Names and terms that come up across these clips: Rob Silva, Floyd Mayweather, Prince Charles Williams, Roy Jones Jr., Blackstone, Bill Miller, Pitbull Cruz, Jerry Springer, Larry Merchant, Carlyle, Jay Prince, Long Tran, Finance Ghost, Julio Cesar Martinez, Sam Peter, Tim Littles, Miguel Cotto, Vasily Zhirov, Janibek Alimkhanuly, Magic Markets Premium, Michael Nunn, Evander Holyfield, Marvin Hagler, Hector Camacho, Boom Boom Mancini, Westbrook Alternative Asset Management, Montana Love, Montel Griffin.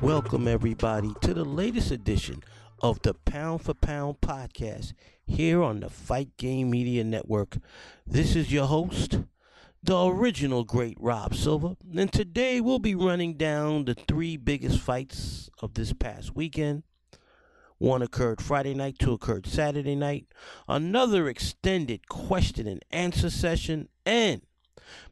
Welcome everybody to the latest edition of the Pound for Pound podcast here on the Fight Game Media Network. This is your host, the original great Rob Silva, and today we'll be running down the three biggest fights of this past weekend. One occurred Friday night, two occurred Saturday night, another extended question and answer session, and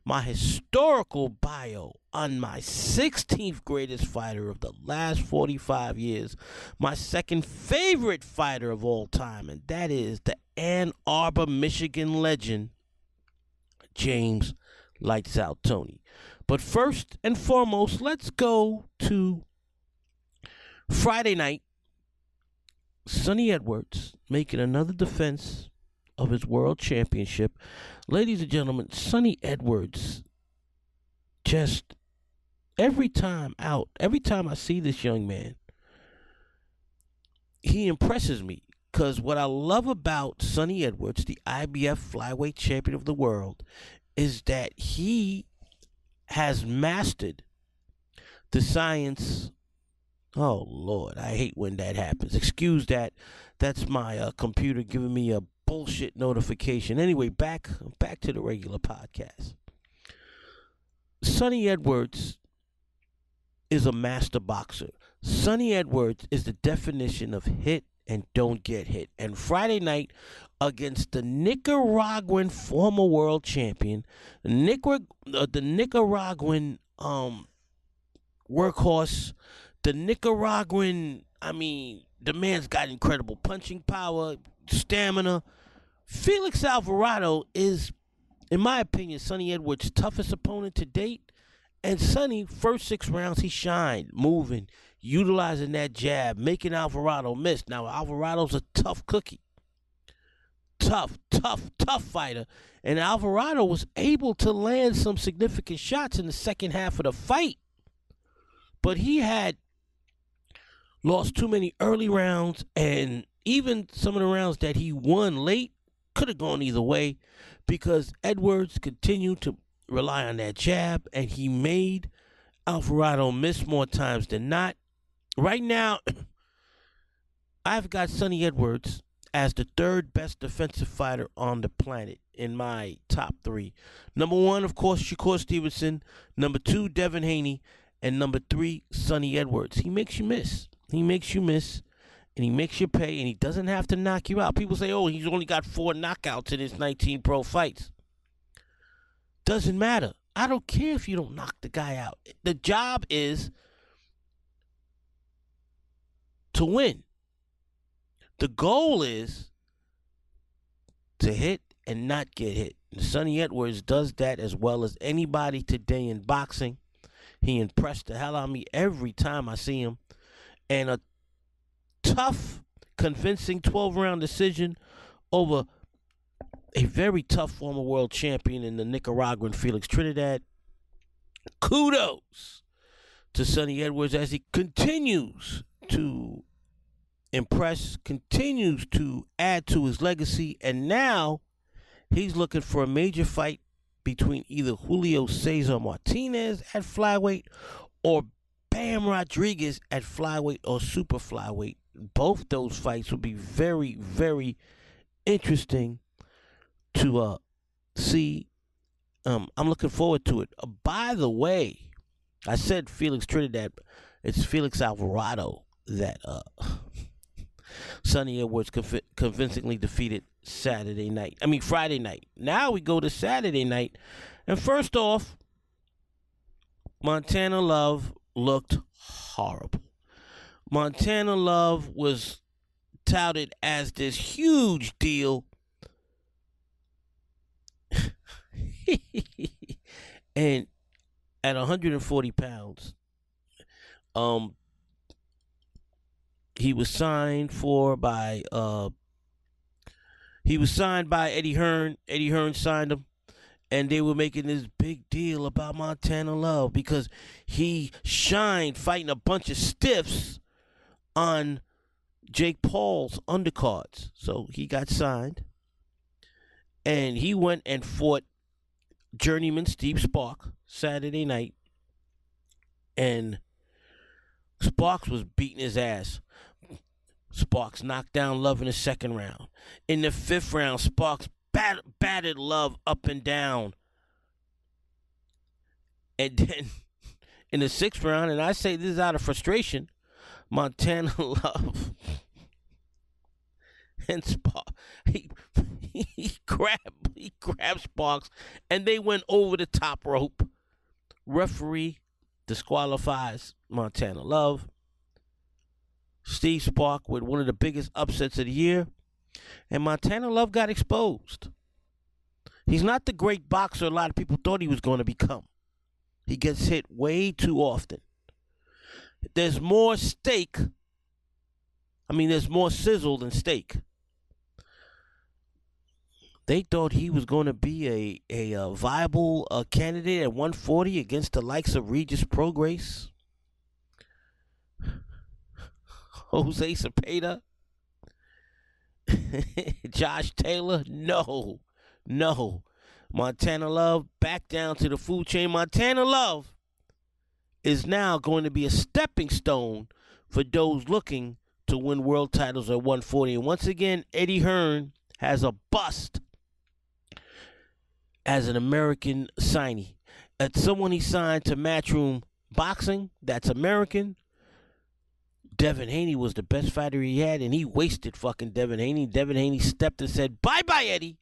my historical bio on my 16th greatest fighter of the last 45 years, my second favorite fighter of all time, and that is the Ann Arbor, Michigan legend, James Lights Out Toney. But first and foremost, let's go to Friday night. Sunny Edwards making another defense of his world championship. Ladies and gentlemen, Sunny Edwards, just every time out, every time I see this young man, he impresses me. Because what I love about Sunny Edwards, the IBF flyweight champion of the world, is that he has mastered the science. Oh, Lord, I hate when that happens. Excuse that. That's my computer giving me a bullshit notification. Anyway, back to the regular podcast. Sunny Edwards is a master boxer. Sunny Edwards is the definition of hit and don't get hit. And Friday night against the Nicaraguan former world champion, the Nicaraguan workhorse. The Nicaraguan, the man's got incredible punching power, stamina. Felix Alvarado is, in my opinion, Sunny Edwards' toughest opponent to date. And Sunny, first 6 rounds, he shined, moving, utilizing that jab, making Alvarado miss. Now, Alvarado's a tough cookie. Tough fighter. And Alvarado was able to land some significant shots in the second half of the fight. But he had lost too many early rounds, and even some of the rounds that he won late could have gone either way because Edwards continued to rely on that jab, and he made Alvarado miss more times than not. Right now, I've got Sunny Edwards as the third best defensive fighter on the planet in my top 3. Number 1, of course, Shakur Stevenson. Number 2, Devin Haney. And number 3, Sunny Edwards. He makes you miss. He makes you miss, and he makes you pay, and he doesn't have to knock you out. People say, oh, he's only got 4 knockouts in his 19 pro fights. Doesn't matter. I don't care if you don't knock the guy out. The job is to win. The goal is to hit and not get hit. And Sunny Edwards does that as well as anybody today in boxing. He impressed the hell out of me every time I see him. And a tough, convincing 12-round decision over a very tough former world champion in the Nicaraguan Felix Trinidad. Kudos to Sunny Edwards as he continues to impress, continues to add to his legacy. And now he's looking for a major fight between either Julio Cesar Martinez at flyweight or Bam Rodriguez at flyweight or super flyweight. Both those fights will be very, very interesting to see. I'm looking forward to it. By the way, I said Felix Trinidad. It's Felix Alvarado that Sunny Edwards convincingly defeated Friday night. Now we go to Saturday night. And first off, Montana Love looked horrible. Montana Love was touted as this huge deal. And at 140 pounds, he was signed by Eddie Hearn. Eddie Hearn signed him, and they were making this big deal about Montana Love because he shined fighting a bunch of stiffs on Jake Paul's undercards. So he got signed, and he went and fought journeyman Steve Sparks Saturday night, and Sparks was beating his ass. Sparks knocked down Love in the second round. In the fifth round, Sparks batted Love up and down. And then in the sixth round, and I say this is out of frustration, Montana Love and Sparks, he grabbed Sparks, and they went over the top rope. Referee disqualifies Montana Love. Steve Sparks with one of the biggest upsets of the year. And Montana Love got exposed. He's not the great boxer a lot of people thought he was going to become. He gets hit way too often. There's more steak. There's more sizzle than steak. They thought he was going to be a viable candidate at 140 against the likes of Regis Prograis, Jose Cepeda, Josh Taylor. No. Montana Love back down to the food chain. Montana Love is now going to be a stepping stone for those looking to win world titles at 140. And once again, Eddie Hearn has a bust as an American signee. As someone he signed to Matchroom Boxing that's American, Devin Haney was the best fighter he had, and he wasted fucking Devin Haney. Devin Haney stepped and said, bye-bye, Eddie.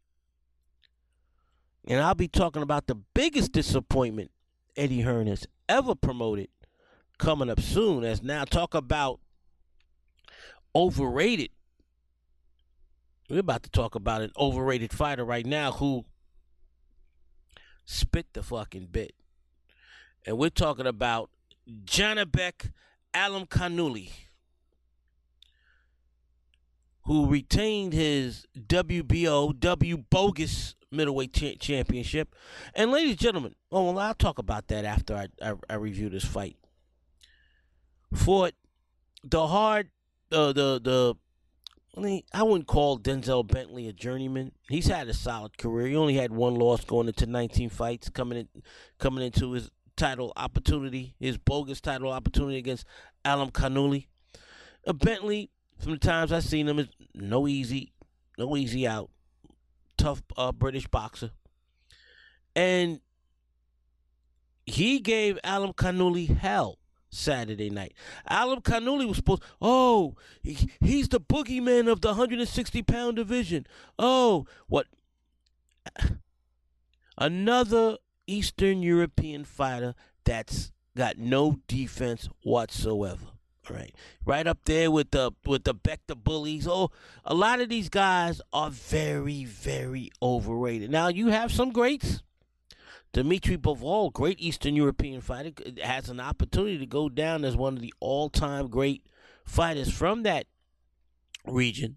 And I'll be talking about the biggest disappointment Eddie Hearn has ever promoted coming up soon, as now talk about overrated. We're about to talk about an overrated fighter right now who spit the fucking bit. And we're talking about Janibek Alimkhanuly, who retained his bogus middleweight championship. And ladies and gentlemen, I'll talk about that after I review this fight. Fought the I wouldn't call Denzel Bentley a journeyman. He's had a solid career. He only had one loss going into 19 fights coming into his title opportunity, his bogus title opportunity against Alimkhanuly. Bentley, from the times I've seen him, is no easy out. Tough British boxer. And he gave Alimkhanuly hell Saturday night. Alimkhanuly was supposed, he's the boogeyman of the 160-pound division. Another Eastern European fighter that's got no defense whatsoever. All right. Right up there with the Beck the Bullies. A lot of these guys are very, very overrated. Now, you have some greats. Dmitry Bivol, great Eastern European fighter, has an opportunity to go down as one of the all-time great fighters from that region.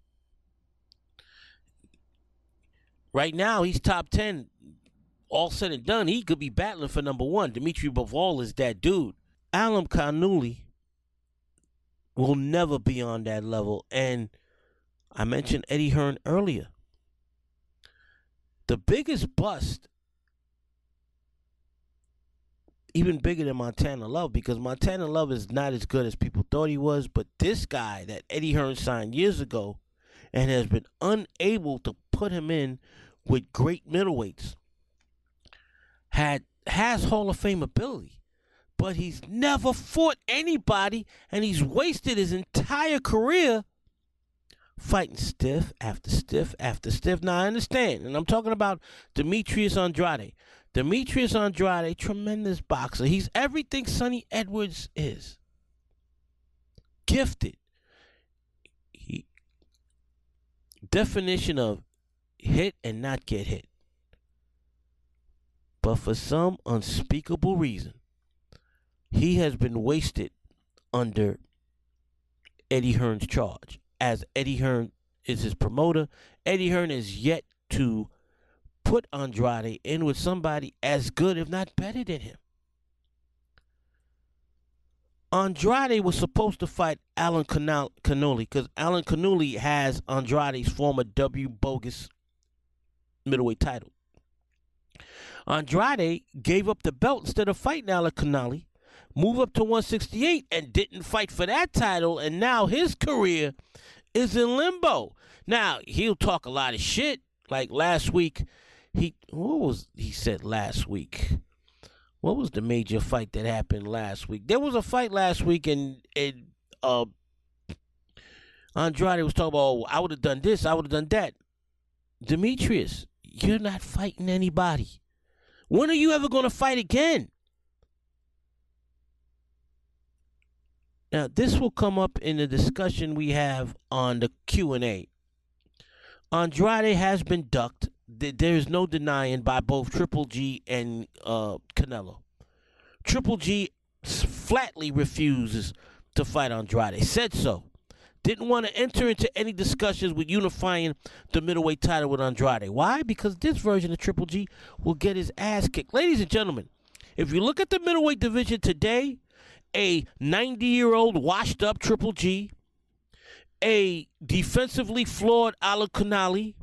Right now, he's top 10. All said and done, he could be battling for number one. Dmitry Bivol is that dude. Alimkhanuly will never be on that level. And I mentioned Eddie Hearn earlier. The biggest bust, even bigger than Montana Love, because Montana Love is not as good as people thought he was, but this guy that Eddie Hearn signed years ago and has been unable to put him in with great middleweights. Has Hall of Fame ability, but he's never fought anybody, and he's wasted his entire career fighting stiff after stiff after stiff. Now, I understand, and I'm talking about Demetrius Andrade. Demetrius Andrade, tremendous boxer. He's everything Sunny Edwards is. Gifted. Definition of hit and not get hit. But for some unspeakable reason, he has been wasted under Eddie Hearn's charge, as Eddie Hearn is his promoter. Eddie Hearn is yet to put Andrade in with somebody as good, if not better than him. Andrade was supposed to fight Alimkhanuly, because Alimkhanuly has Andrade's former bogus middleweight title. Andrade gave up the belt instead of fighting Alimkhanuly, moved up to 168 and didn't fight for that title, and now his career is in limbo. Now, he'll talk a lot of shit. Like last week, What was the major fight that happened last week? There was a fight last week, and Andrade was talking about, oh, I would have done this, I would have done that. Demetrius, you're not fighting anybody. When are you ever going to fight again? Now, this will come up in the discussion we have on the Q&A. Andrade has been ducked. There is no denying by both Triple G and Canelo. Triple G flatly refuses to fight Andrade. Said so. Didn't want to enter into any discussions with unifying the middleweight title with Andrade. Why? Because this version of Triple G will get his ass kicked. Ladies and gentlemen, if you look at the middleweight division today, a 90-year-old washed-up Triple G, a defensively flawed Alimkhanuly,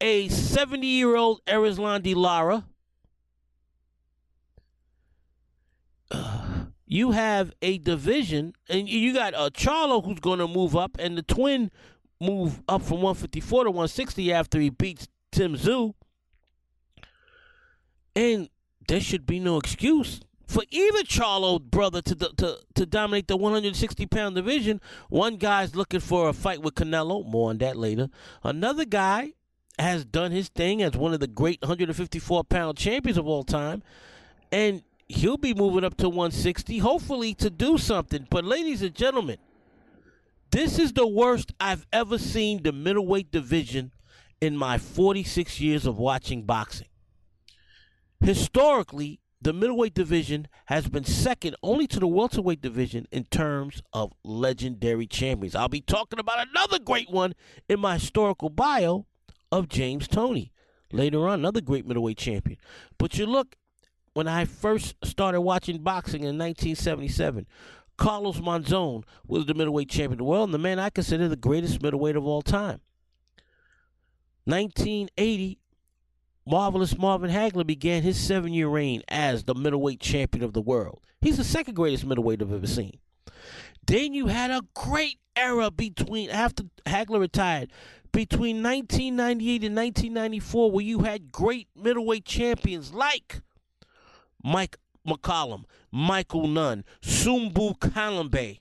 a 70-year-old Erislan de Lara. You have a division, and you got Charlo, who's going to move up, and the twin move up from 154 to 160 after he beats Tim Tszyu. And there should be no excuse for either Charlo's brother to dominate the 160-pound division. One guy's looking for a fight with Canelo. More on that later. Another guy has done his thing as one of the great 154-pound champions of all time. And he'll be moving up to 160, hopefully to do something. But, ladies and gentlemen, this is the worst I've ever seen the middleweight division in my 46 years of watching boxing. Historically, the middleweight division has been second only to the welterweight division in terms of legendary champions. I'll be talking about another great one in my historical bio of James Toney. Later on, another great middleweight champion. But you look, when I first started watching boxing in 1977, Carlos Monzon was the middleweight champion of the world, and the man I consider the greatest middleweight of all time. 1980, Marvelous Marvin Hagler began his 7-year reign as the middleweight champion of the world. He's the second greatest middleweight I've ever seen. Then you had a great era after Hagler retired, between 1998 and 1994, where you had great middleweight champions like Mike McCallum, Michael Nunn, Sumbu Kalambe,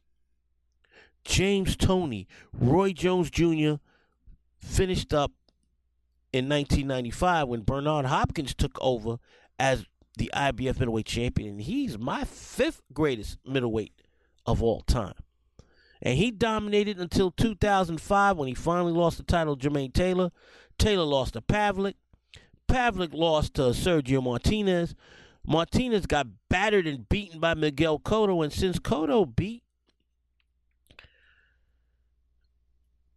James Toney, Roy Jones Jr. finished up in 1995 when Bernard Hopkins took over as the IBF middleweight champion, and he's my fifth greatest middleweight of all time. And he dominated until 2005 when he finally lost the title to Jermaine Taylor. Taylor lost to Pavlik. Pavlik lost to Sergio Martinez. Martinez got battered and beaten by Miguel Cotto, and since Cotto beat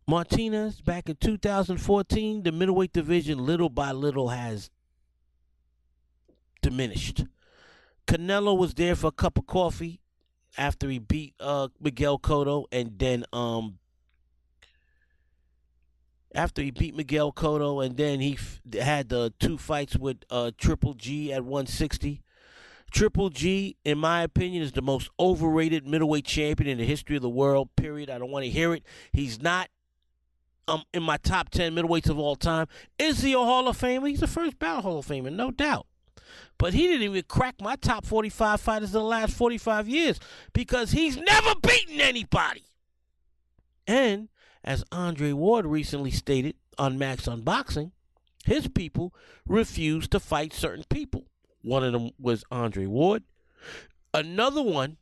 Martinez back in 2014, the middleweight division little by little has diminished. Canelo was there for a cup of coffee after he beat Miguel Cotto, and then he had the two fights with Triple G at 160. Triple G, in my opinion, is the most overrated middleweight champion in the history of the world, period. I don't want to hear it. He's not in my top 10 middleweights of all time. Is he a Hall of Famer? He's the first ballot Hall of Famer, no doubt. But he didn't even crack my top 45 fighters in the last 45 years because he's never beaten anybody. And as Andre Ward recently stated on Max Unboxing, his people refused to fight certain people. One of them was Andre Ward. Another one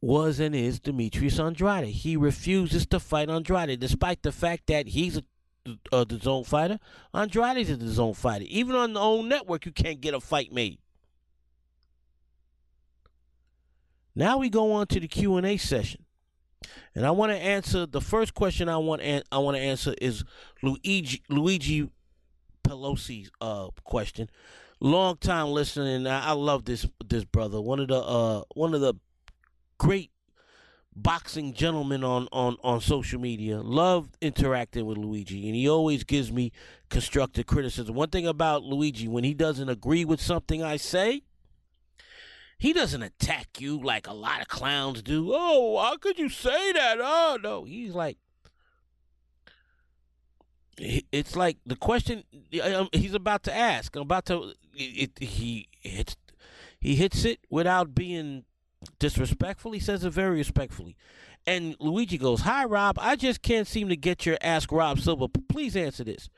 was and is Demetrius Andrade. He refuses to fight Andrade, despite the fact that he's a DAZN fighter. Andrade's a DAZN fighter. Even on the own network, you can't get a fight made. Now we go on to the Q&A session. And I want to answer, the first question I want to answer is Luigi Pelosi's question. Long time listener, and I love this brother. One of the great boxing gentlemen on social media. Love interacting with Luigi, and he always gives me constructive criticism. One thing about Luigi, when he doesn't agree with something I say, he doesn't attack you like a lot of clowns do. Oh, how could you say that? Oh, no. He's like, it's like the question he's about to ask. He hits it without being disrespectful. He says it very respectfully. And Luigi goes, "Hi, Rob. I just can't seem to get your Ask Rob Silver. Please answer this.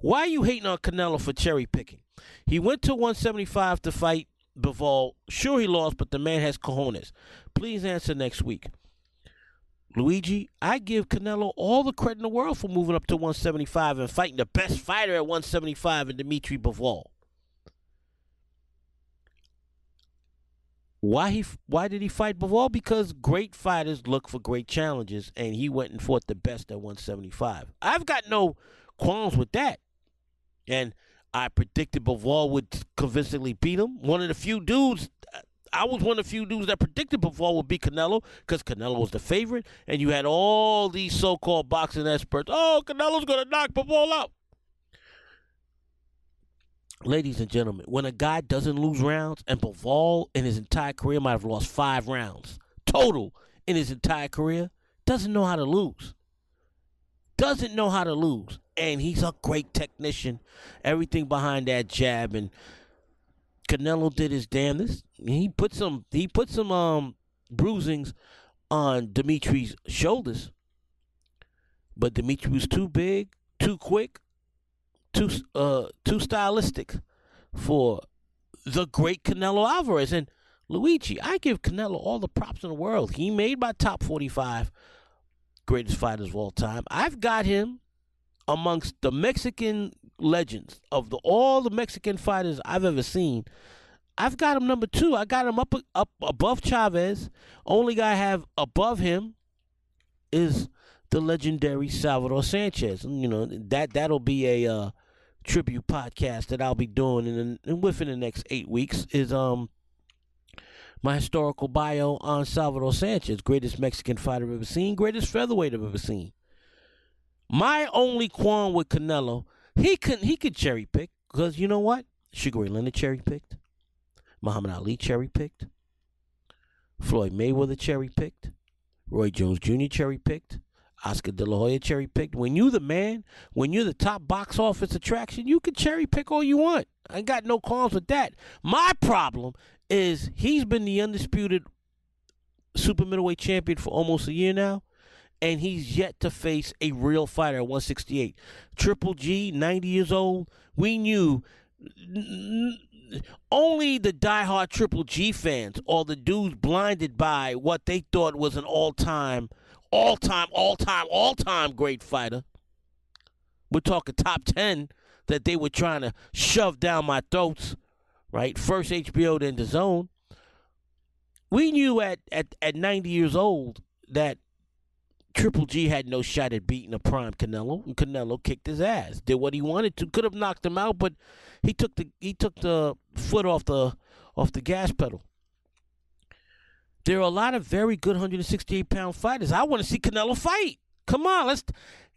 Why are you hating on Canelo for cherry picking? He went to 175 to fight Bivol. Sure, he lost, but the man has cojones. Please answer next week." Luigi, I give Canelo all the credit in the world for moving up to 175 and fighting the best fighter at 175 in Dmitry Bivol. Why did he fight Bivol? Because great fighters look for great challenges, and he went and fought the best at 175. I've got no qualms with that. And I predicted Bivol would convincingly beat him. I was one of the few dudes that predicted Bivol would beat Canelo because Canelo was the favorite, and you had all these so-called boxing experts. Oh, Canelo's going to knock Bivol out. Ladies and gentlemen, when a guy doesn't lose rounds, and Bivol in his entire career might have lost 5 rounds total in his entire career, doesn't know how to lose. Doesn't know how to lose. And he's a great technician. Everything behind that jab, and Canelo did his damnedest. He put some bruisings on Dimitri's shoulders, but Dimitri was too big, too quick, too stylistic for the great Canelo Alvarez. And Luigi, I give Canelo all the props in the world. He made my top 45 greatest fighters of all time. I've got him amongst the Mexican legends of all the Mexican fighters I've ever seen. I've got him number 2. I got him up above Chavez. Only guy I have above him is the legendary Salvador Sanchez. You know, that'll be a tribute podcast that I'll be doing within the next 8 weeks is my historical bio on Salvador Sanchez, greatest Mexican fighter I've ever seen, greatest featherweight I've ever seen. My only qualm with Canelo, he could cherry pick, because you know what? Sugar Ray Leonard cherry picked. Muhammad Ali cherry picked. Floyd Mayweather cherry picked. Roy Jones Jr. cherry picked. Oscar De La Hoya cherry picked. When you the man, when you're the top box office attraction, you can cherry pick all you want. I got no qualms with that. My problem is he's been the undisputed super middleweight champion for almost a year now, and he's yet to face a real fighter at 168. Triple G, 90 years old. We knew only the diehard Triple G fans or the dudes blinded by what they thought was an all-time great fighter. We're talking top 10 that they were trying to shove down my throats, right? First HBO, then DAZN. We knew at 90 years old that Triple G had no shot at beating a prime Canelo, and Canelo kicked his ass. Did what he wanted to, could have knocked him out, but he took the foot off the gas pedal. There are a lot of very good 168-pound fighters. I want to see Canelo fight. Come on,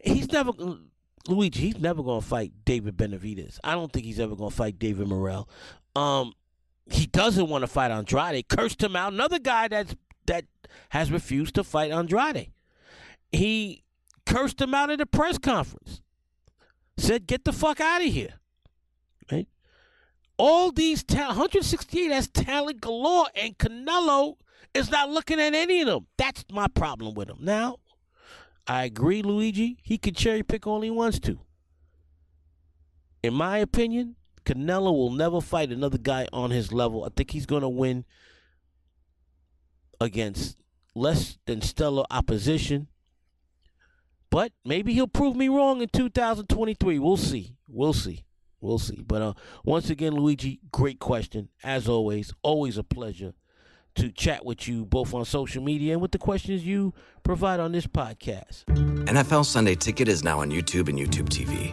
he's never gonna fight David Benavidez. I don't think he's ever gonna fight David Morrell. He doesn't want to fight Andrade. Cursed him out. Another guy that has refused to fight Andrade. He cursed him out at a press conference. Said, get the fuck out of here. Right? All these talent, 168 has talent galore, and Canelo is not looking at any of them. That's my problem with him. Now, I agree, Luigi, he can cherry pick all he wants to. In my opinion, Canelo will never fight another guy on his level. I think he's going to win against less than stellar opposition. But maybe he'll prove me wrong in 2023. We'll see. We'll see. But once again, Luigi, great question. As always, always a pleasure to chat with you both on social media and with the questions you provide on this podcast. NFL Sunday Ticket is now on YouTube and YouTube TV,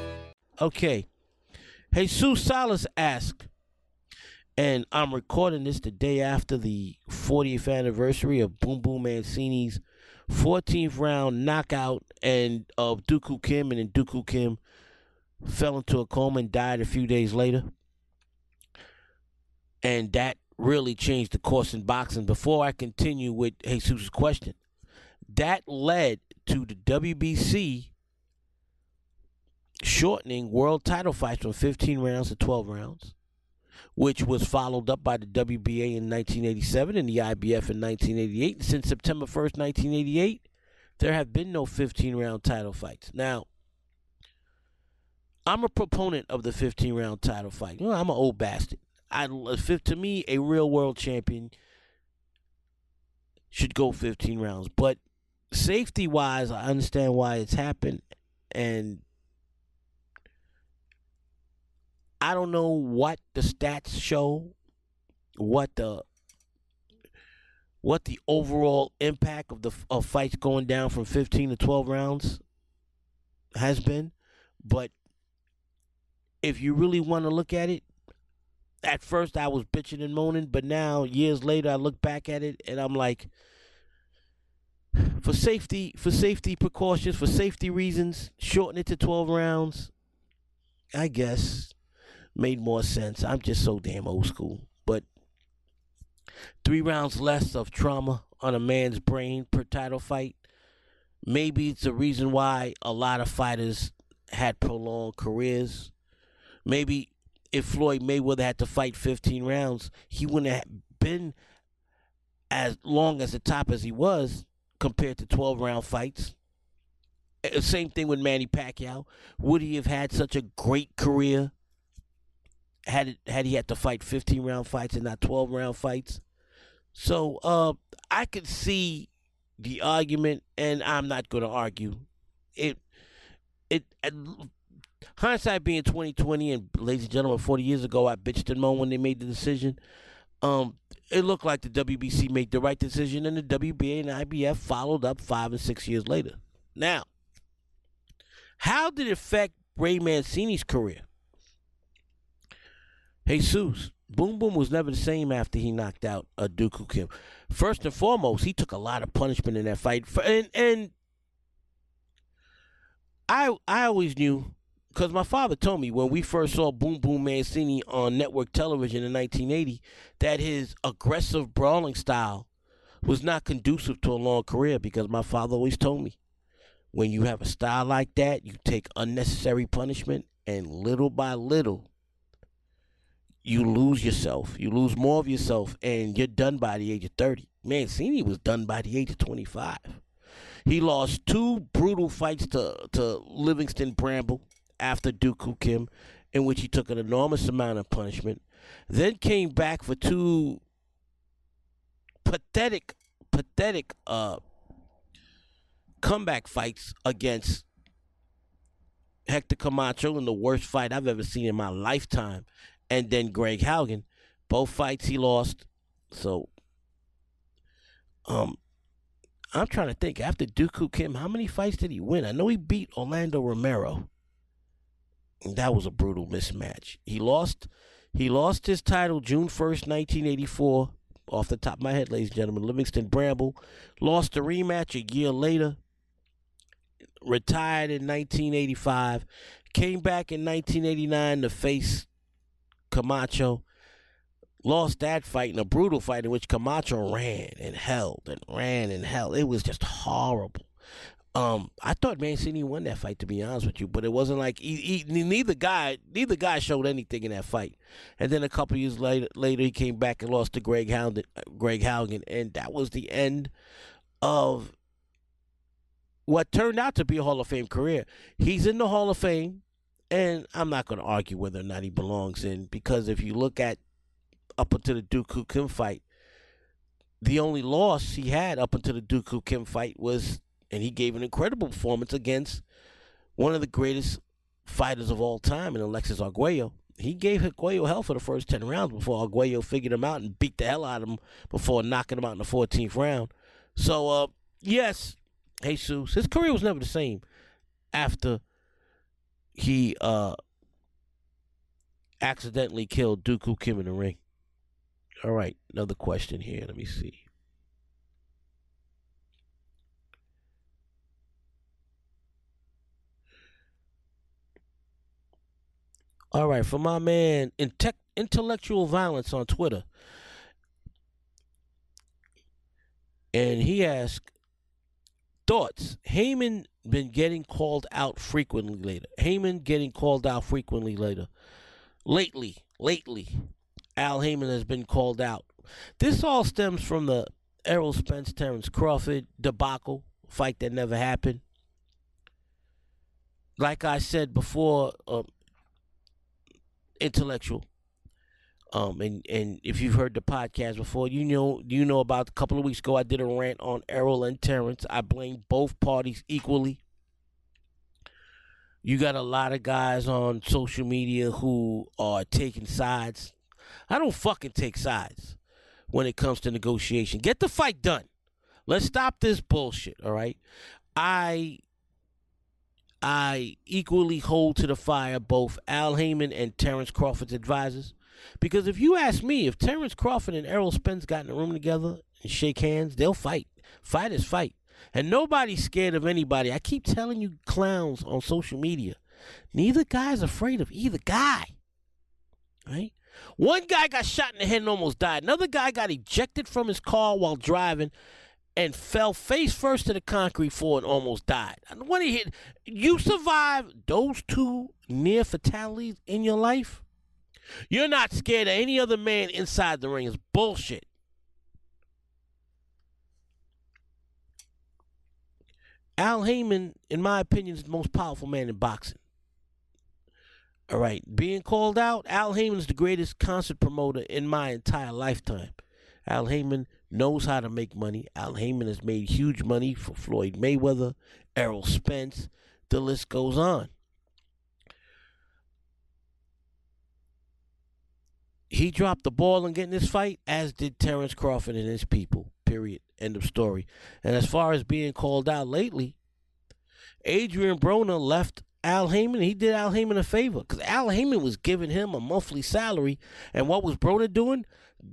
Okay, Jesus Salas asked, and I'm recording this the day after the 40th anniversary of Boom Boom Mancini's 14th round knockout and of Dooku Kim, and then Dooku Kim fell into a coma and died a few days later. And that really changed the course in boxing. Before I continue with Jesus' question, that led to the WBC shortening world title fights from 15 rounds to 12 rounds, which was followed up by the WBA in 1987 and the IBF in 1988. Since September 1st, 1988, there have been no 15-round title fights. Now, I'm a proponent of the 15-round title fight. You know, I'm an old bastard. To me, a real world champion should go 15 rounds. But safety-wise, I understand why it's happened, and I don't know what the stats show, what the overall impact of fights going down from 15 to 12 rounds has been, but if you really want to look at it, at first I was bitching and moaning, but now years later I look back at it and I'm like, for safety precautions, for safety reasons, shorten it to 12 rounds, I guess. Made more sense. I'm just so damn old school. But 3 rounds less of trauma on a man's brain per title fight. Maybe it's the reason why a lot of fighters had prolonged careers. Maybe if Floyd Mayweather had to fight 15 rounds, he wouldn't have been as long as the top as he was compared to 12-round fights. Same thing with Manny Pacquiao. Would he have had such a great career had he had to fight 15-round fights and not 12-round fights? So I could see the argument, and I'm not going to argue. Hindsight being 2020, and ladies and gentlemen, 40 years ago, I bitched and moaned when they made the decision. It looked like the WBC made the right decision, and the WBA and IBF followed up 5 and 6 years later. Now, how did it affect Ray Mancini's career? Jesus, Boom Boom was never the same after he knocked out Dooku Kim. First and foremost, he took a lot of punishment in that fight. And I always knew, because my father told me when we first saw Boom Boom Mancini on network television in 1980, that his aggressive brawling style was not conducive to a long career, because my father always told me, when you have a style like that, you take unnecessary punishment, and little by little, you lose yourself. You lose more of yourself, and you're done by the age of 30. Mancini was done by the age of 25. He lost 2 brutal fights to Livingston Bramble after Do Koo Kim, in which he took an enormous amount of punishment, then came back for two pathetic comeback fights against Hector Camacho in the worst fight I've ever seen in my lifetime, and then Greg Haugen. Both fights he lost. So I'm trying to think, after Do Koo Kim, how many fights did he win? I know he beat Orlando Romero. That was a brutal mismatch. He lost his title June 1st, 1984. Off the top of my head, ladies and gentlemen, Livingston Bramble. Lost the rematch a year later. Retired in 1985. Came back in 1989 to face Camacho. Lost that fight in a brutal fight in which Camacho ran and held and ran and held. It was just horrible. I thought Mancini won that fight, to be honest with you, but it wasn't like neither guy showed anything in that fight. And then a couple years later, he came back and lost to Greg Haugen, and that was the end of what turned out to be a Hall of Fame career. He's in the Hall of Fame, and I'm not going to argue whether or not he belongs in, because if you look at up until the Do Koo Kim fight, the only loss he had up until the Do Koo Kim fight was. And he gave an incredible performance against one of the greatest fighters of all time in Alexis Arguello. He gave Arguello hell for the first 10 rounds before Arguello figured him out and beat the hell out of him before knocking him out in the 14th round. So, yes, Jesus, his career was never the same after he accidentally killed Do Koo Kim in the ring. All right, another question here. Let me see. All right, for my man, Intellectual Violence on Twitter. And he asked, thoughts. Haymon been getting called out frequently later. Lately, Al Haymon has been called out. This all stems from the Errol Spence, Terrence Crawford debacle, fight that never happened. Like I said before, Intellectual. And if you've heard the podcast before, you know about a couple of weeks ago I did a rant on Errol and Terrence. I blame both parties equally. You got a lot of guys on social media who are taking sides. I don't fucking take sides when it comes to negotiation. Get the fight done. Let's stop this bullshit, all right? I equally hold to the fire both Al Haymon and Terrence Crawford's advisors. Because if you ask me, if Terrence Crawford and Errol Spence got in a room together and shake hands, they'll fight. Fight is fight. And nobody's scared of anybody. I keep telling you clowns on social media. Neither guy's afraid of either guy. Right? One guy got shot in the head and almost died. Another guy got ejected from his car while driving and fell face first to the concrete floor and almost died. You survive those two near fatalities in your life, you're not scared of any other man inside the ring. It's bullshit. Al Haymon, in my opinion, is the most powerful man in boxing. All right, being called out, Al Haymon is the greatest concert promoter in my entire lifetime. Al Haymon knows how to make money. Al Haymon has made huge money for Floyd Mayweather, Errol Spence. The list goes on. He dropped the ball in getting this fight, as did Terrence Crawford and his people, period. End of story. And as far as being called out lately, Adrian Broner left Al Haymon. He did Al Haymon a favor because Al Haymon was giving him a monthly salary. And what was Broner doing?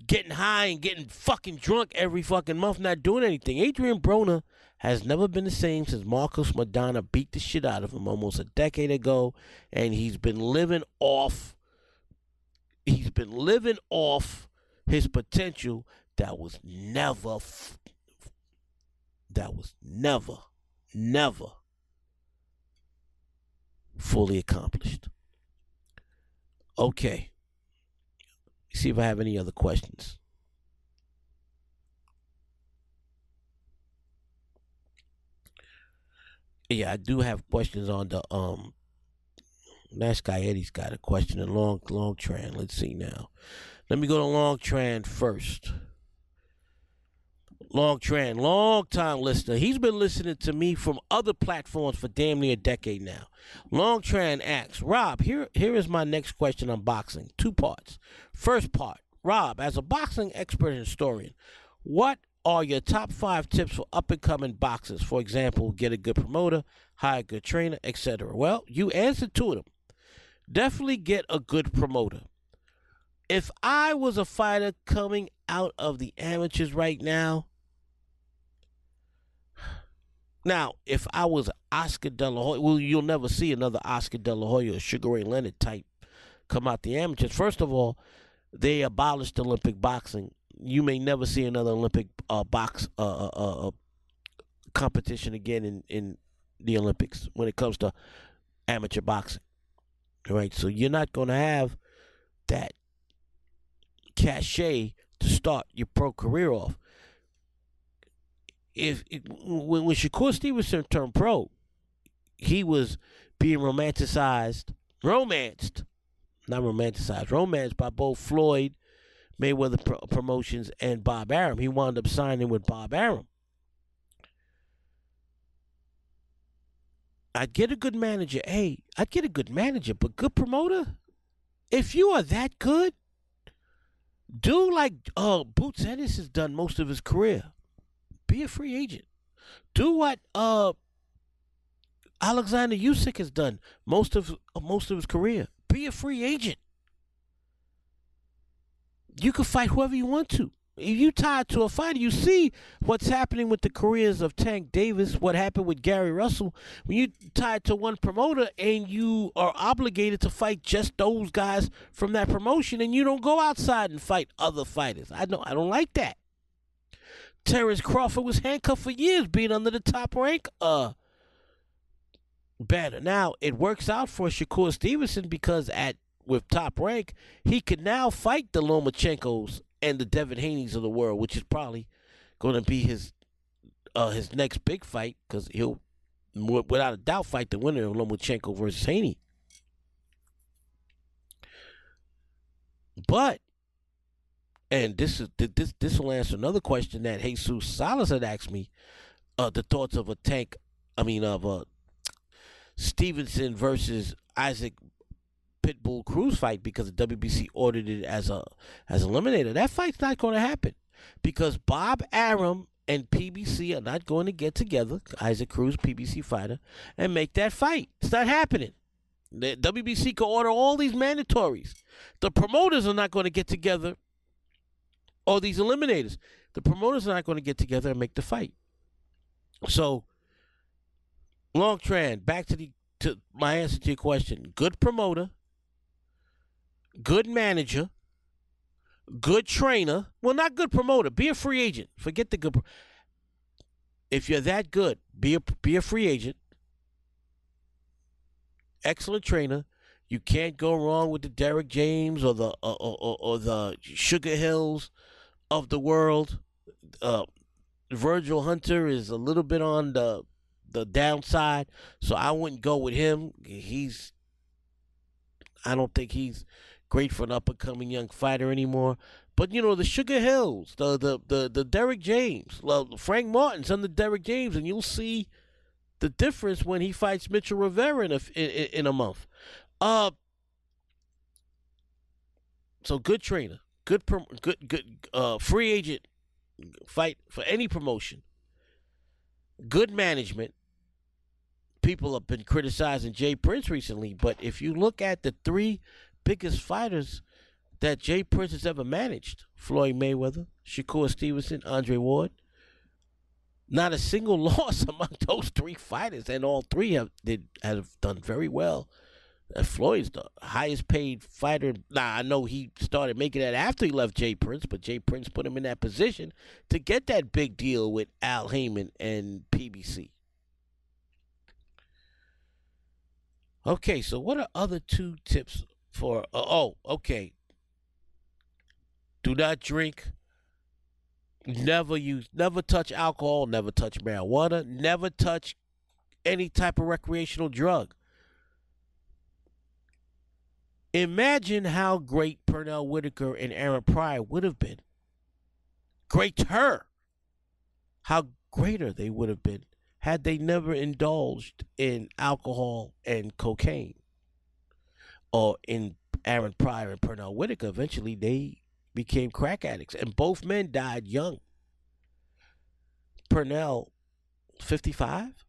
Getting high and getting fucking drunk every fucking month, not doing anything. Adrian Broner has never been the same since Marcos Madonna beat the shit out of him almost a decade ago, and he's been living off his potential that was never fully accomplished. Okay. See if I have any other questions. Yeah, I do have questions on the That's guy Eddie's got a question. And Long Tran. Let's see now. Let me go to Long Tran first. Long Tran, long time listener. He's been listening to me from other platforms for damn near a decade now. Long Tran asks, Rob, here is my next question on boxing. Two parts. First part, Rob, as a boxing expert and historian, what are your top 5 tips for up-and-coming boxers? For example, get a good promoter, hire a good trainer, etc. Well, you answered 2 of them. Definitely get a good promoter. If I was a fighter coming out of the amateurs right now, if I was Oscar De La Hoya, well, you'll never see another Oscar De La Hoya or Sugar Ray Leonard type come out the amateurs. First of all, they abolished Olympic boxing. You may never see another Olympic box competition again in the Olympics when it comes to amateur boxing. All right, so you're not going to have that cachet to start your pro career off. When Shakur Stevenson turned pro, he was being romanced by both Floyd Mayweather Promotions and Bob Arum. He wound up signing with Bob Arum. I'd get a good manager, but good promoter? If you are that good, do like Boots Ennis has done most of his career. Be a free agent. Do what Alexander Usyk has done most of his career. Be a free agent. You can fight whoever you want to. If you tied to a fighter, you see what's happening with the careers of Tank Davis, what happened with Gary Russell. When you tied to one promoter and you are obligated to fight just those guys from that promotion, and you don't go outside and fight other fighters. I don't like that. Terrence Crawford was handcuffed for years being under the top rank banner. Now, it works out for Shakur Stevenson because with Top Rank, he could now fight the Lomachenkos and the Devin Haneys of the world, which is probably going to be his next big fight, because he'll, without a doubt, fight the winner of Lomachenko versus Haney. But, and this will answer another question that Jesus Salas had asked me, the thoughts of a Stevenson versus Isaac Pitbull Cruz fight, because the WBC ordered it as eliminator. That fight's not going to happen because Bob Arum and PBC are not going to get together, Isaac Cruz, PBC fighter, and make that fight. It's not happening. The WBC can order all these mandatories. The promoters are not going to get together, or these eliminators. The promoters are not going to get together and make the fight. So, Long Tran, back to my answer to your question. Good promoter, good manager, good trainer. Well, not good promoter. Be a free agent. Forget the good. If you're that good, be a free agent. Excellent trainer. You can't go wrong with the Derek James or the or the Sugar Hills of the world. Virgil Hunter is a little bit on the downside, so I wouldn't go with him. I don't think he's great for an up-and-coming young fighter anymore. But, you know, the Sugar Hills, the Derek James, Frank Martin's under Derek James, and you'll see the difference when he fights Mitchell Rivera in a month. So good trainer, good free agent, fight for any promotion, good management. People have been criticizing Jay Prince recently, but if you look at the 3 biggest fighters that Jay Prince has ever managed, Floyd Mayweather, Shakur Stevenson, Andre Ward, not a single loss among those 3 fighters, and all 3 have done very well. Floyd's the highest paid fighter. Now, I know he started making that after he left Jay Prince, but Jay Prince put him in that position to get that big deal with Al Haymon and PBC. Okay, so what are other 2 tips for... okay. Do not drink. Never touch alcohol. Never touch marijuana. Never touch any type of recreational drug. Imagine how great Pernell Whitaker and Aaron Pryor would have been. Greater. How greater they would have been had they never indulged in alcohol and cocaine. Or in Aaron Pryor and Pernell Whitaker, eventually they became crack addicts. And both men died young. Pernell, 55?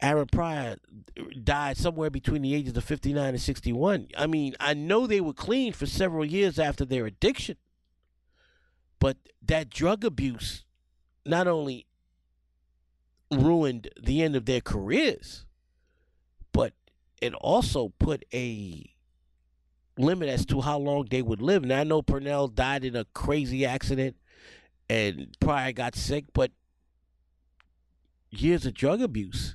Aaron Pryor died somewhere between the ages of 59 and 61. I mean, I know they were clean for several years after their addiction. But that drug abuse not only ruined the end of their careers, but it also put a limit as to how long they would live. Now, I know Pernell died in a crazy accident and Pryor got sick, but years of drug abuse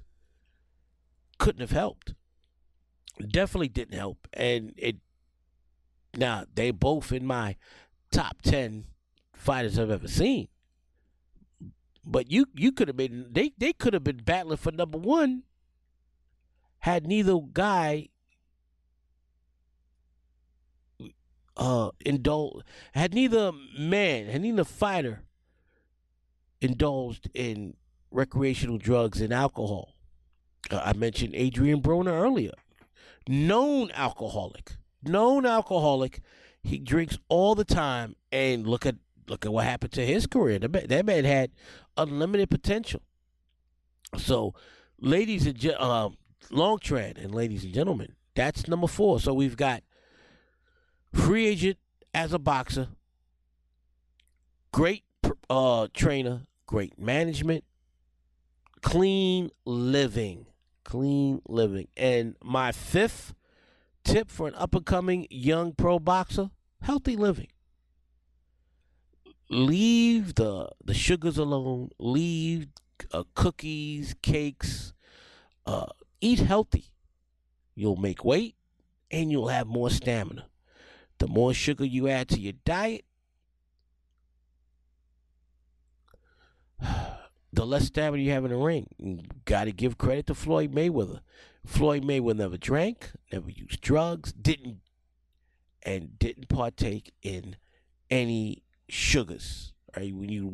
couldn't have helped. Definitely didn't help. And now, they both in my top 10 fighters I've ever seen. But you could have been, they could have been battling for number one had neither guy had neither fighter indulged in recreational drugs and alcohol. I mentioned Adrian Broner earlier. Known alcoholic. He drinks all the time, and look at what happened to his career. That man had unlimited potential. So, ladies and gentlemen, that's number 4. So we've got free agent as a boxer, great trainer, great management, clean living. And my 5th tip for an up-and-coming young pro boxer, healthy living. Leave the sugars alone. Leave cookies, cakes. Eat healthy. You'll make weight, and you'll have more stamina. The more sugar you add to your diet, the less stamina you have in the ring. You got to give credit to Floyd Mayweather. Floyd Mayweather never drank, never used drugs, didn't partake in any sugars. Right? When you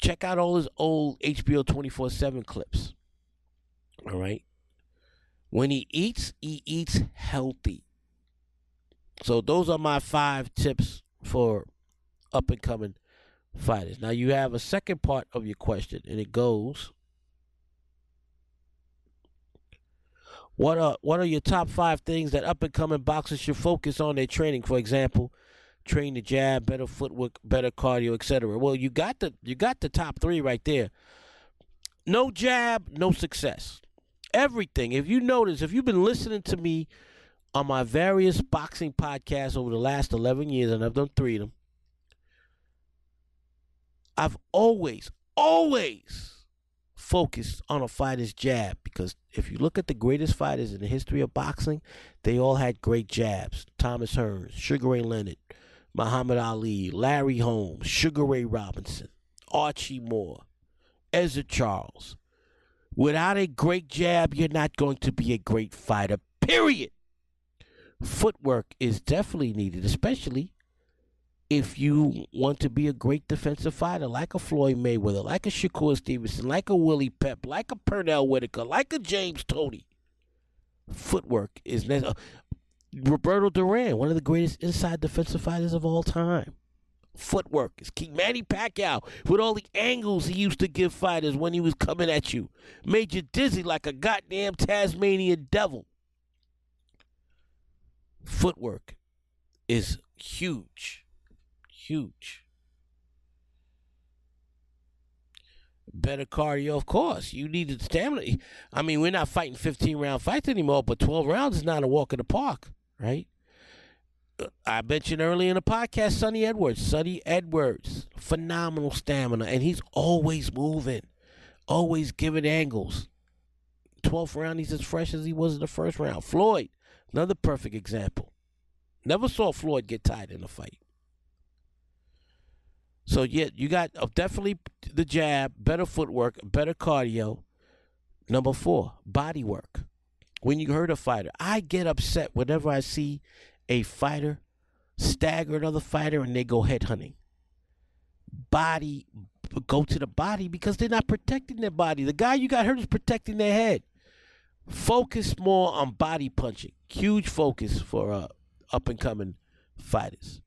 check out all his old HBO 24/7 clips. All right? When he eats healthy. So those are my 5 tips for up-and-coming fighters. Now, you have a second part of your question, and it goes, what are your top 5 things that up-and-coming boxers should focus on their training? For example, train the jab, better footwork, better cardio, etc. Well, you got the top 3 right there. No jab, no success. Everything. If you notice, if you've been listening to me on my various boxing podcasts over the last 11 years, and I've done 3 of them, I've always focused on a fighter's jab, because if you look at the greatest fighters in the history of boxing, they all had great jabs. Thomas Hearns, Sugar Ray Leonard, Muhammad Ali, Larry Holmes, Sugar Ray Robinson, Archie Moore, Ezra Charles. Without a great jab, you're not going to be a great fighter, period. Footwork is definitely needed, especially if you want to be a great defensive fighter, like a Floyd Mayweather, like a Shakur Stevenson, like a Willie Pep, like a Pernell Whitaker, like a James Toney. Footwork is necessary. Roberto Duran, one of the greatest inside defensive fighters of all time. Footwork is key. Manny Pacquiao, with all the angles he used to give fighters when he was coming at you, made you dizzy like a goddamn Tasmanian devil. Footwork is huge. Huge. Better cardio, of course. You need the stamina. I mean, we're not fighting 15-round fights anymore, but 12 rounds is not a walk in the park, right? I mentioned earlier in the podcast, Sunny Edwards. Sunny Edwards, phenomenal stamina, and he's always moving, always giving angles. 12th round, he's as fresh as he was in the first round. Floyd, another perfect example. Never saw Floyd get tired in a fight. So, yeah, you got definitely the jab, better footwork, better cardio. Number 4, body work. when you hurt a fighter. I get upset whenever I see a fighter stagger another fighter and they go headhunting. Go to the body, because they're not protecting their body. The guy you got hurt is protecting their head. Focus more on body punching. Huge focus for up-and-coming fighters.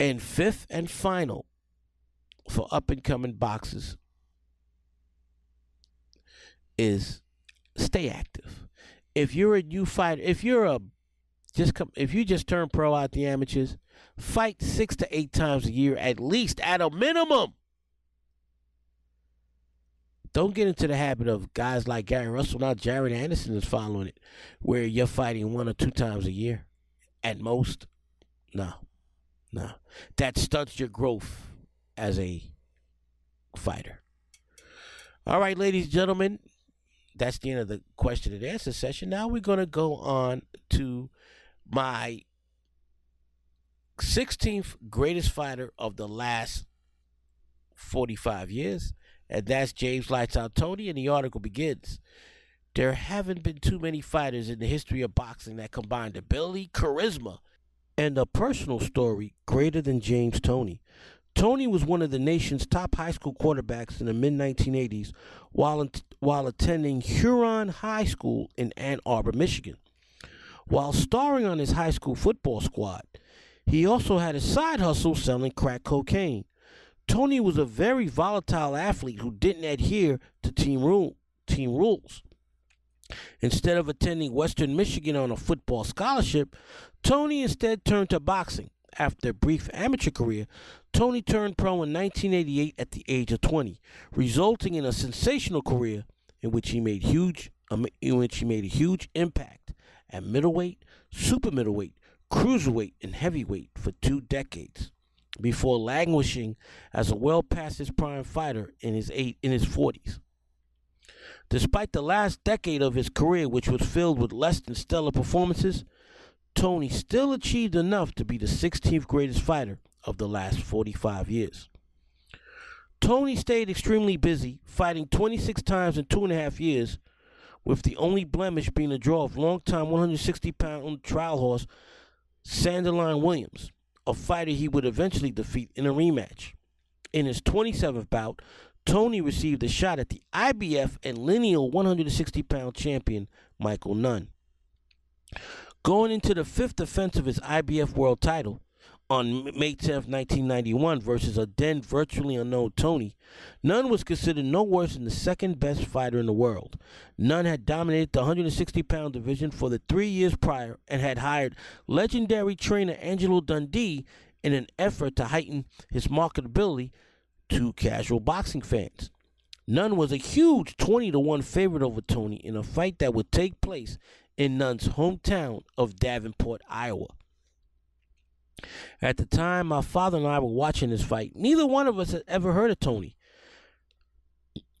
And fifth and final for up-and-coming boxers is stay active. If you're a new fighter, if you just turn pro out the amateurs, fight 6 to 8 times a year at least, at a minimum. Don't get into the habit of guys like Gary Russell. Now Jared Anderson is following it, where you're fighting 1 or 2 times a year at most. No. That stunts your growth as a fighter. All right, ladies and gentlemen, that's the end of the question and answer session. Now we're going to go on to my 16th greatest fighter of the last 45 years, and that's James Lights Out Toney, and the article begins. There haven't been too many fighters in the history of boxing that combined ability, charisma, and a personal story greater than James Toney. Toney was one of the nation's top high school quarterbacks in the mid-1980s while attending Huron High School in Ann Arbor, Michigan. While starring on his high school football squad, he also had a side hustle selling crack cocaine. Toney was a very volatile athlete who didn't adhere to team rules. Instead of attending Western Michigan on a football scholarship, Toney instead turned to boxing. After a brief amateur career, Toney turned pro in 1988 at the age of 20, resulting in a sensational career in which he made a huge impact at middleweight, super middleweight, cruiserweight, and heavyweight for 2 decades, before languishing as a well past his prime fighter in his 40s. Despite the last decade of his career, which was filled with less than stellar performances, Toney still achieved enough to be the 16th greatest fighter of the last 45 years. Toney stayed extremely busy, fighting 26 times in 2.5 years, with the only blemish being a draw of longtime 160-pound trial horse Sanderline Williams, a fighter he would eventually defeat in a rematch. In his 27th bout, Toney received a shot at the IBF and lineal 160-pound champion Michael Nunn. Going into the 5th defense of his IBF world title on May 10th, 1991 versus a then virtually unknown Toney, Nunn was considered no worse than the 2nd best fighter in the world. Nunn had dominated the 160-pound division for the 3 years prior and had hired legendary trainer Angelo Dundee in an effort to heighten his marketability to casual boxing fans. Nunn was a huge 20-1 favorite over Toney in a fight that would take place in Nunn's hometown of Davenport, Iowa. At the time, my father and I were watching this fight. Neither one of us had ever heard of Toney.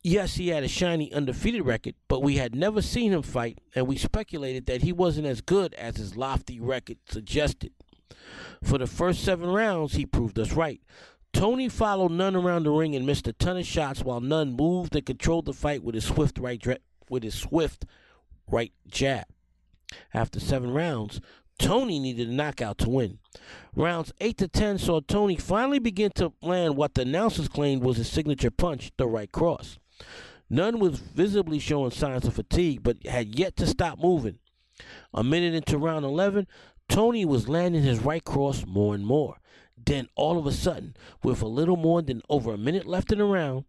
Yes, he had a shiny undefeated record, but we had never seen him fight, and we speculated that he wasn't as good as his lofty record suggested. For the first 7 rounds, he proved us right. Toney followed Nunn around the ring and missed a ton of shots, while Nunn moved and controlled the fight with his swift right jab. After 7 rounds, Toney needed a knockout to win. Rounds 8 to 10 saw Toney finally begin to land what the announcers claimed was his signature punch, the right cross. Nunn was visibly showing signs of fatigue, but had yet to stop moving. A minute into round 11, Toney was landing his right cross more and more. Then, all of a sudden, with a little more than over a minute left in the round,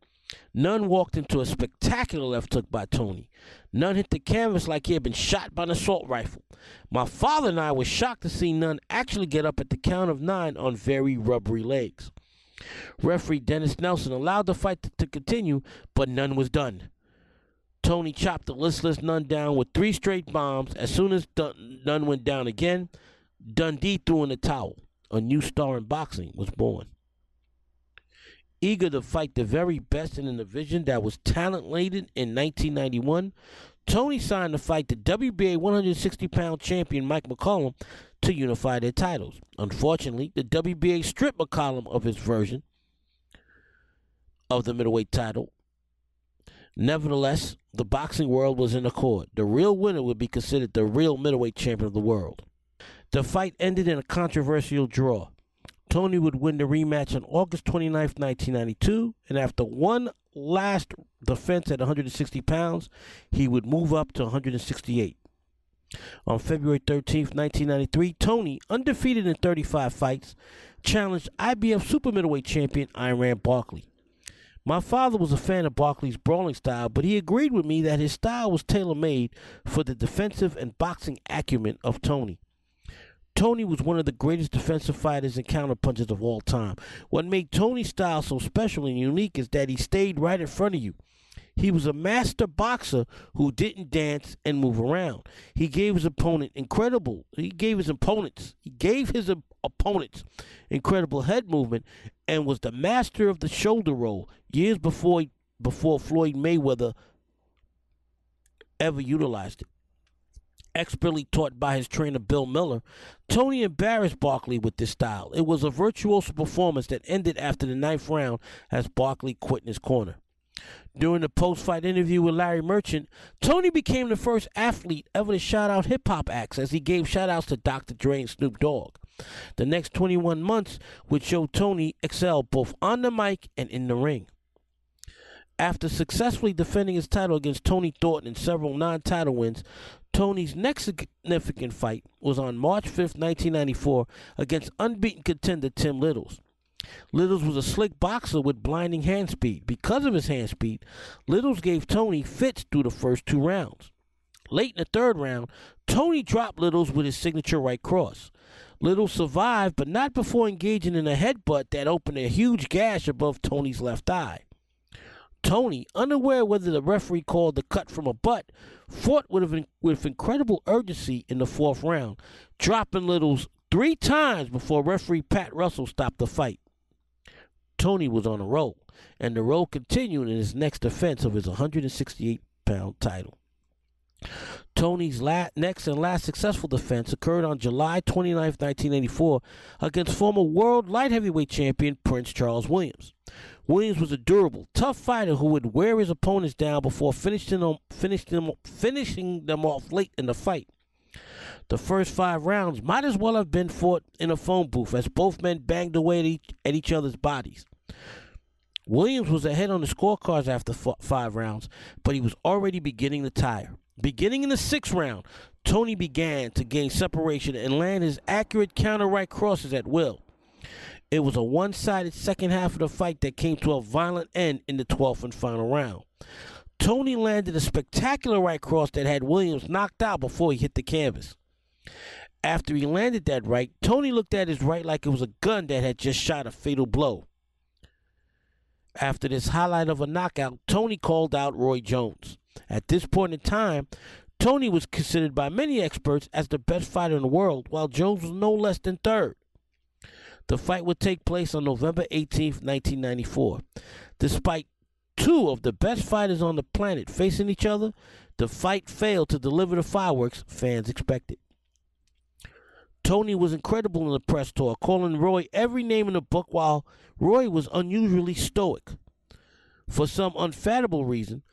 Nunn walked into a spectacular left hook by Toney. Nunn hit the canvas like he had been shot by an assault rifle. My father and I were shocked to see Nunn actually get up at the count of 9 on very rubbery legs. Referee Dennis Nelson allowed the fight to continue, but Nunn was done. Toney chopped the listless Nunn down with 3 straight bombs. As soon as Nunn went down again, Dundee threw in the towel. A new star in boxing was born. Eager to fight the very best in a division that was talent-laden in 1991, Toney signed to fight the WBA 160-pound champion Mike McCallum to unify their titles. Unfortunately, the WBA stripped McCallum of his version of the middleweight title, Nevertheless, the boxing world was in accord. The real winner would be considered the real middleweight champion of the world. The fight ended in a controversial draw. Toney would win the rematch on August 29th, 1992, and after one last defense at 160 pounds, he would move up to 168. On February 13th, 1993, Toney, undefeated in 35 fights, challenged IBF super middleweight champion Iran Barkley. My father was a fan of Barkley's brawling style, but he agreed with me that his style was tailor-made for the defensive and boxing acumen of Toney. Toney was one of the greatest defensive fighters and counterpunchers of all time. What made Toney's style so special and unique is that he stayed right in front of you. He was a master boxer who didn't dance and move around. He gave his opponent incredible. He gave his opponents incredible head movement and was the master of the shoulder roll years before Floyd Mayweather ever utilized it. Expertly taught by his trainer Bill Miller, Toney embarrassed Barkley with this style. It was a virtuoso performance that ended after the ninth round as Barkley quit in his corner. During the post-fight interview with Larry Merchant, Toney became the first athlete ever to shout out hip-hop acts as he gave shout-outs to Dr. Dre and Snoop Dogg. The next 21 months would show Toney excel both on the mic and in the ring. After successfully defending his title against Tony Thornton in several non-title wins, Toney's next significant fight was on March 5th, 1994, against unbeaten contender Tim Littles. Littles was a slick boxer with blinding hand speed. Because of his hand speed, Littles gave Toney fits through the first two rounds. Late in the third round, Toney dropped Littles with his signature right cross. Littles survived, but not before engaging in a headbutt that opened a huge gash above Toney's left eye. Toney, unaware whether the referee called the cut from a butt, fought with incredible urgency in the fourth round, dropping Littles three times before referee Pat Russell stopped the fight. Toney was on a roll, and the roll continued in his next defense of his 168-pound title. Toney's next and last successful defense occurred on July 29, 1984, against former world light heavyweight champion Prince Charles Williams. Williams was a durable, tough fighter who would wear his opponents down before finishing them off late in the fight. The first five rounds might as well have been fought in a phone booth as both men banged away at each other's bodies. Williams was ahead on the scorecards after five rounds, but he was already beginning to tire. Beginning in the sixth round, Toney began to gain separation and land his accurate counter-right crosses at will. It was a one-sided second half of the fight that came to a violent end in the 12th and final round. Toney landed a spectacular right cross that had Williams knocked out before he hit the canvas. After he landed that right, Toney looked at his right like it was a gun that had just shot a fatal blow. After this highlight of a knockout, Toney called out Roy Jones. At this point in time, Toney was considered by many experts as the best fighter in the world, while Jones was no less than third. The fight would take place on November 18th, 1994. Despite two of the best fighters on the planet facing each other, the fight failed to deliver the fireworks fans expected. Toney was incredible in the press tour, calling Roy every name in the book, while Roy was unusually stoic. For some unfathomable reason,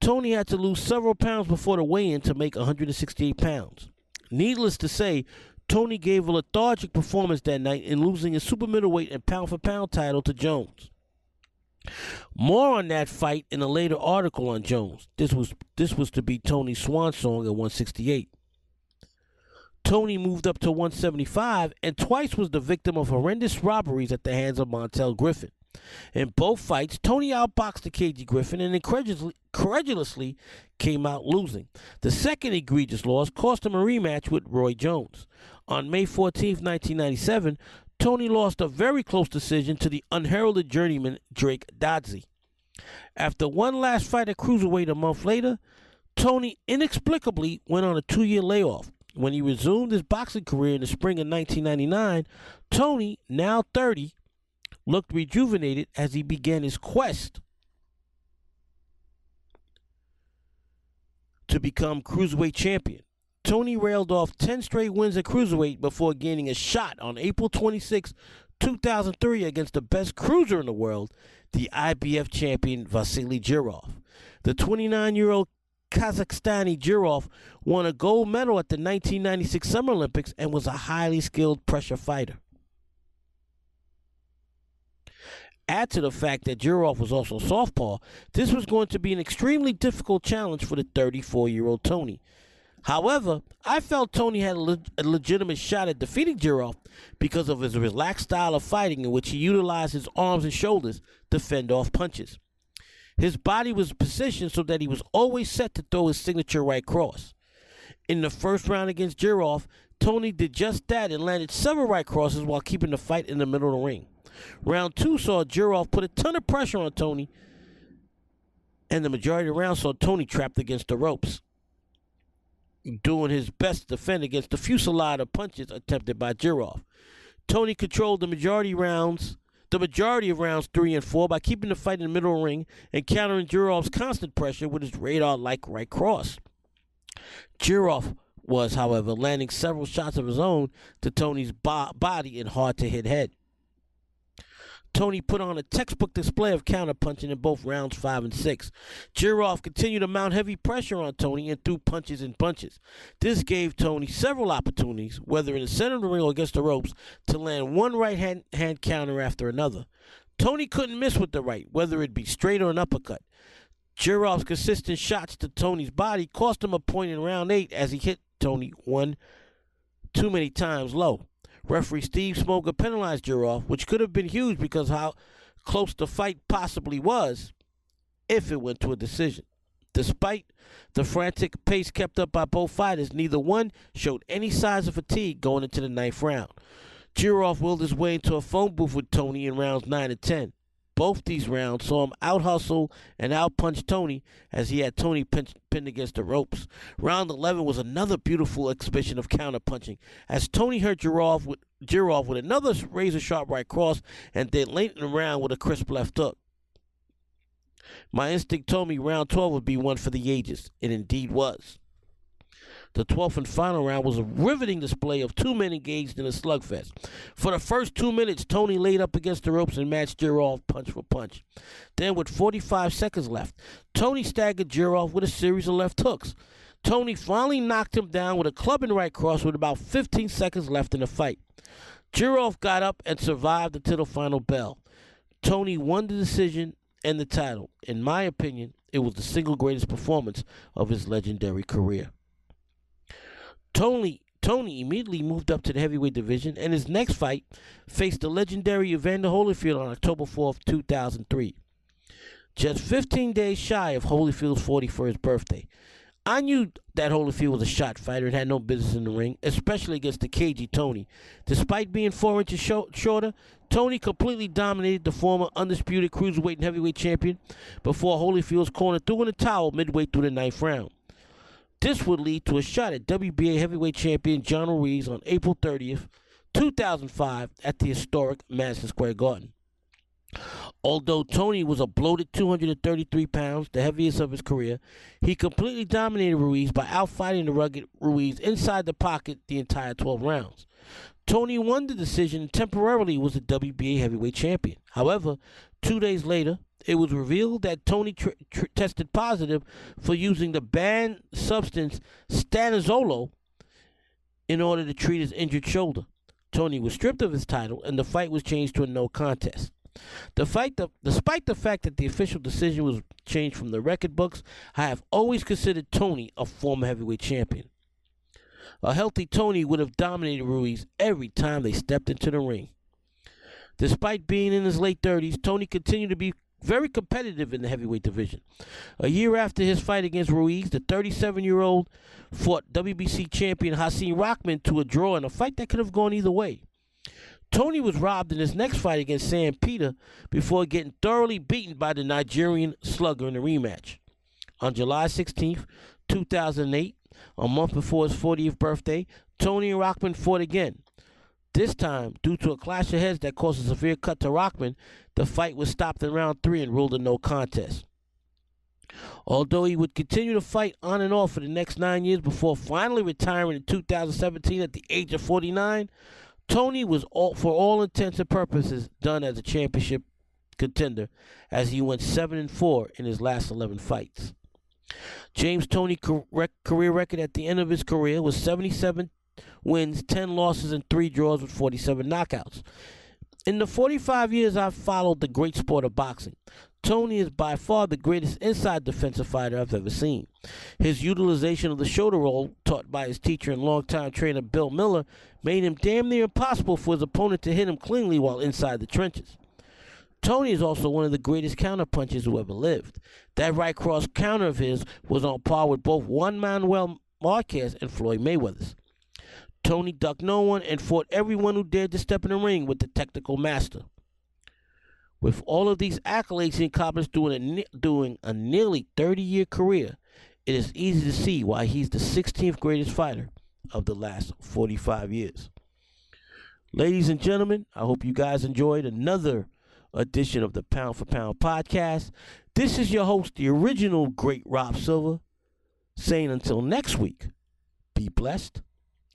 Toney had to lose several pounds before the weigh-in to make 168 pounds. Needless to say, Toney gave a lethargic performance that night in losing his super middleweight and pound-for-pound title to Jones. More on that fight in a later article on Jones. This was to be Toney's swan song at 168. Toney moved up to 175 and twice was the victim of horrendous robberies at the hands of Montel Griffin. In both fights, Toney outboxed the cagey Griffin and incredulously came out losing. The second egregious loss cost him a rematch with Roy Jones. On May 14, 1997, Toney lost a very close decision to the unheralded journeyman Drake Doddsey. After one last fight at cruiserweight a month later, Toney inexplicably went on a two-year layoff. When he resumed his boxing career in the spring of 1999, Toney, now 30, looked rejuvenated as he began his quest to become cruiserweight champion. Toney railed off 10 straight wins at cruiserweight before gaining a shot on April 26, 2003 against the best cruiser in the world, the IBF champion Vasily Zhirov. The 29-year-old Kazakhstani Jurov won a gold medal at the 1996 Summer Olympics and was a highly skilled pressure fighter. Add to the fact that Jurov was also softpaw, this was going to be an extremely difficult challenge for the 34-year-old Toney. However, I felt Toney had a legitimate shot at defeating Jurov because of his relaxed style of fighting in which he utilized his arms and shoulders to fend off punches. His body was positioned so that he was always set to throw his signature right cross. In the first round against Jurov, Toney did just that and landed several right crosses while keeping the fight in the middle of the ring. Round 2 saw Jurov put a ton of pressure on Toney, and the majority of the round saw Toney trapped against the ropes, doing his best to defend against the fusillade of punches attempted by Jurov. Toney controlled the majority of rounds 3 and 4 by keeping the fight in the middle of the ring and countering Jurov's constant pressure with his radar-like right cross. Jurov was, however, landing several shots of his own to Toney's body in hard-to-hit head. Toney put on a textbook display of counter-punching in both rounds 5 and 6. Jurov continued to mount heavy pressure on Toney and threw punches in bunches. This gave Toney several opportunities, whether in the center of the ring or against the ropes, to land one right-hand counter after another. Toney couldn't miss with the right, whether it be straight or an uppercut. Jurov's consistent shots to Toney's body cost him a point in round 8 as he hit Toney one too many times low. Referee Steve Smoker penalized Jurov, which could have been huge because how close the fight possibly was if it went to a decision. Despite the frantic pace kept up by both fighters, neither one showed any signs of fatigue going into the 9th round. Jurov willed his way into a phone booth with Toney in rounds 9 and 10. Both these rounds saw him out-hustle and out-punch Toney as he had Toney pinned against the ropes. Round 11 was another beautiful exhibition of counter-punching as Toney hurt Jurov with another razor-sharp right cross and then lengthened the round with a crisp left hook. My instinct told me round 12 would be one for the ages. It indeed was. The 12th and final round was a riveting display of two men engaged in a slugfest. For the first 2 minutes, Toney laid up against the ropes and matched Jurov punch for punch. Then with 45 seconds left, Toney staggered Jurov with a series of left hooks. Toney finally knocked him down with a club and right cross with about 15 seconds left in the fight. Jurov got up and survived until the final bell. Toney won the decision and the title. In my opinion, it was the single greatest performance of his legendary career. Toney immediately moved up to the heavyweight division, and his next fight faced the legendary Evander Holyfield on October 4th, 2003, just 15 days shy of Holyfield's 41st birthday. I knew that Holyfield was a shot fighter and had no business in the ring, especially against the cagey Toney. Despite being 4 inches shorter, Toney completely dominated the former undisputed cruiserweight and heavyweight champion before Holyfield's corner threw in a towel midway through the 9th round. This would lead to a shot at WBA heavyweight champion John Ruiz on April 30th, 2005 at the historic Madison Square Garden. Although Toney was a bloated 233 pounds, the heaviest of his career, he completely dominated Ruiz by outfighting the rugged Ruiz inside the pocket the entire 12 rounds. Toney won the decision and temporarily was the WBA heavyweight champion. However, 2 days later, it was revealed that Toney tested positive for using the banned substance stanozolol in order to treat his injured shoulder. Toney was stripped of his title, and the fight was changed to a no contest. Despite the fact that the official decision was changed from the record books, I have always considered Toney a former heavyweight champion. A healthy Toney would have dominated Ruiz every time they stepped into the ring. Despite being in his late 30s, Toney continued to be very competitive in the heavyweight division. A year after his fight against Ruiz, the 37-year-old fought WBC champion Hasim Rahman to a draw in a fight that could have gone either way. Toney was robbed in his next fight against Sam Peter before getting thoroughly beaten by the Nigerian slugger in the rematch. On July 16th, 2008, a month before his 40th birthday, Toney and Rahman fought again. This time, due to a clash of heads that caused a severe cut to Rahman, the fight was stopped in round 3 and ruled a no contest. Although he would continue to fight on and off for the next 9 years before finally retiring in 2017 at the age of 49, Toney was, for all intents and purposes, done as a championship contender, as he went 7-4 in his last 11 fights. James Toney's career record at the end of his career was 77 wins, 10 losses, and 3 draws with 47 knockouts. In the 45 years I've followed the great sport of boxing, Toney is by far the greatest inside defensive fighter I've ever seen. His utilization of the shoulder roll, taught by his teacher and longtime trainer Bill Miller, made him damn near impossible for his opponent to hit him cleanly while inside the trenches. Toney is also one of the greatest counterpunchers who ever lived. That right cross counter of his was on par with both Juan Manuel Marquez and Floyd Mayweather's. Toney ducked no one and fought everyone who dared to step in the ring with the technical master. With all of these accolades he accomplished during a nearly 30-year career, it is easy to see why he's the 16th greatest fighter of the last 45 years. Ladies and gentlemen, I hope you guys enjoyed another edition of the Pound for Pound podcast. This is your host, the original great Rob Silver, saying until next week, be blessed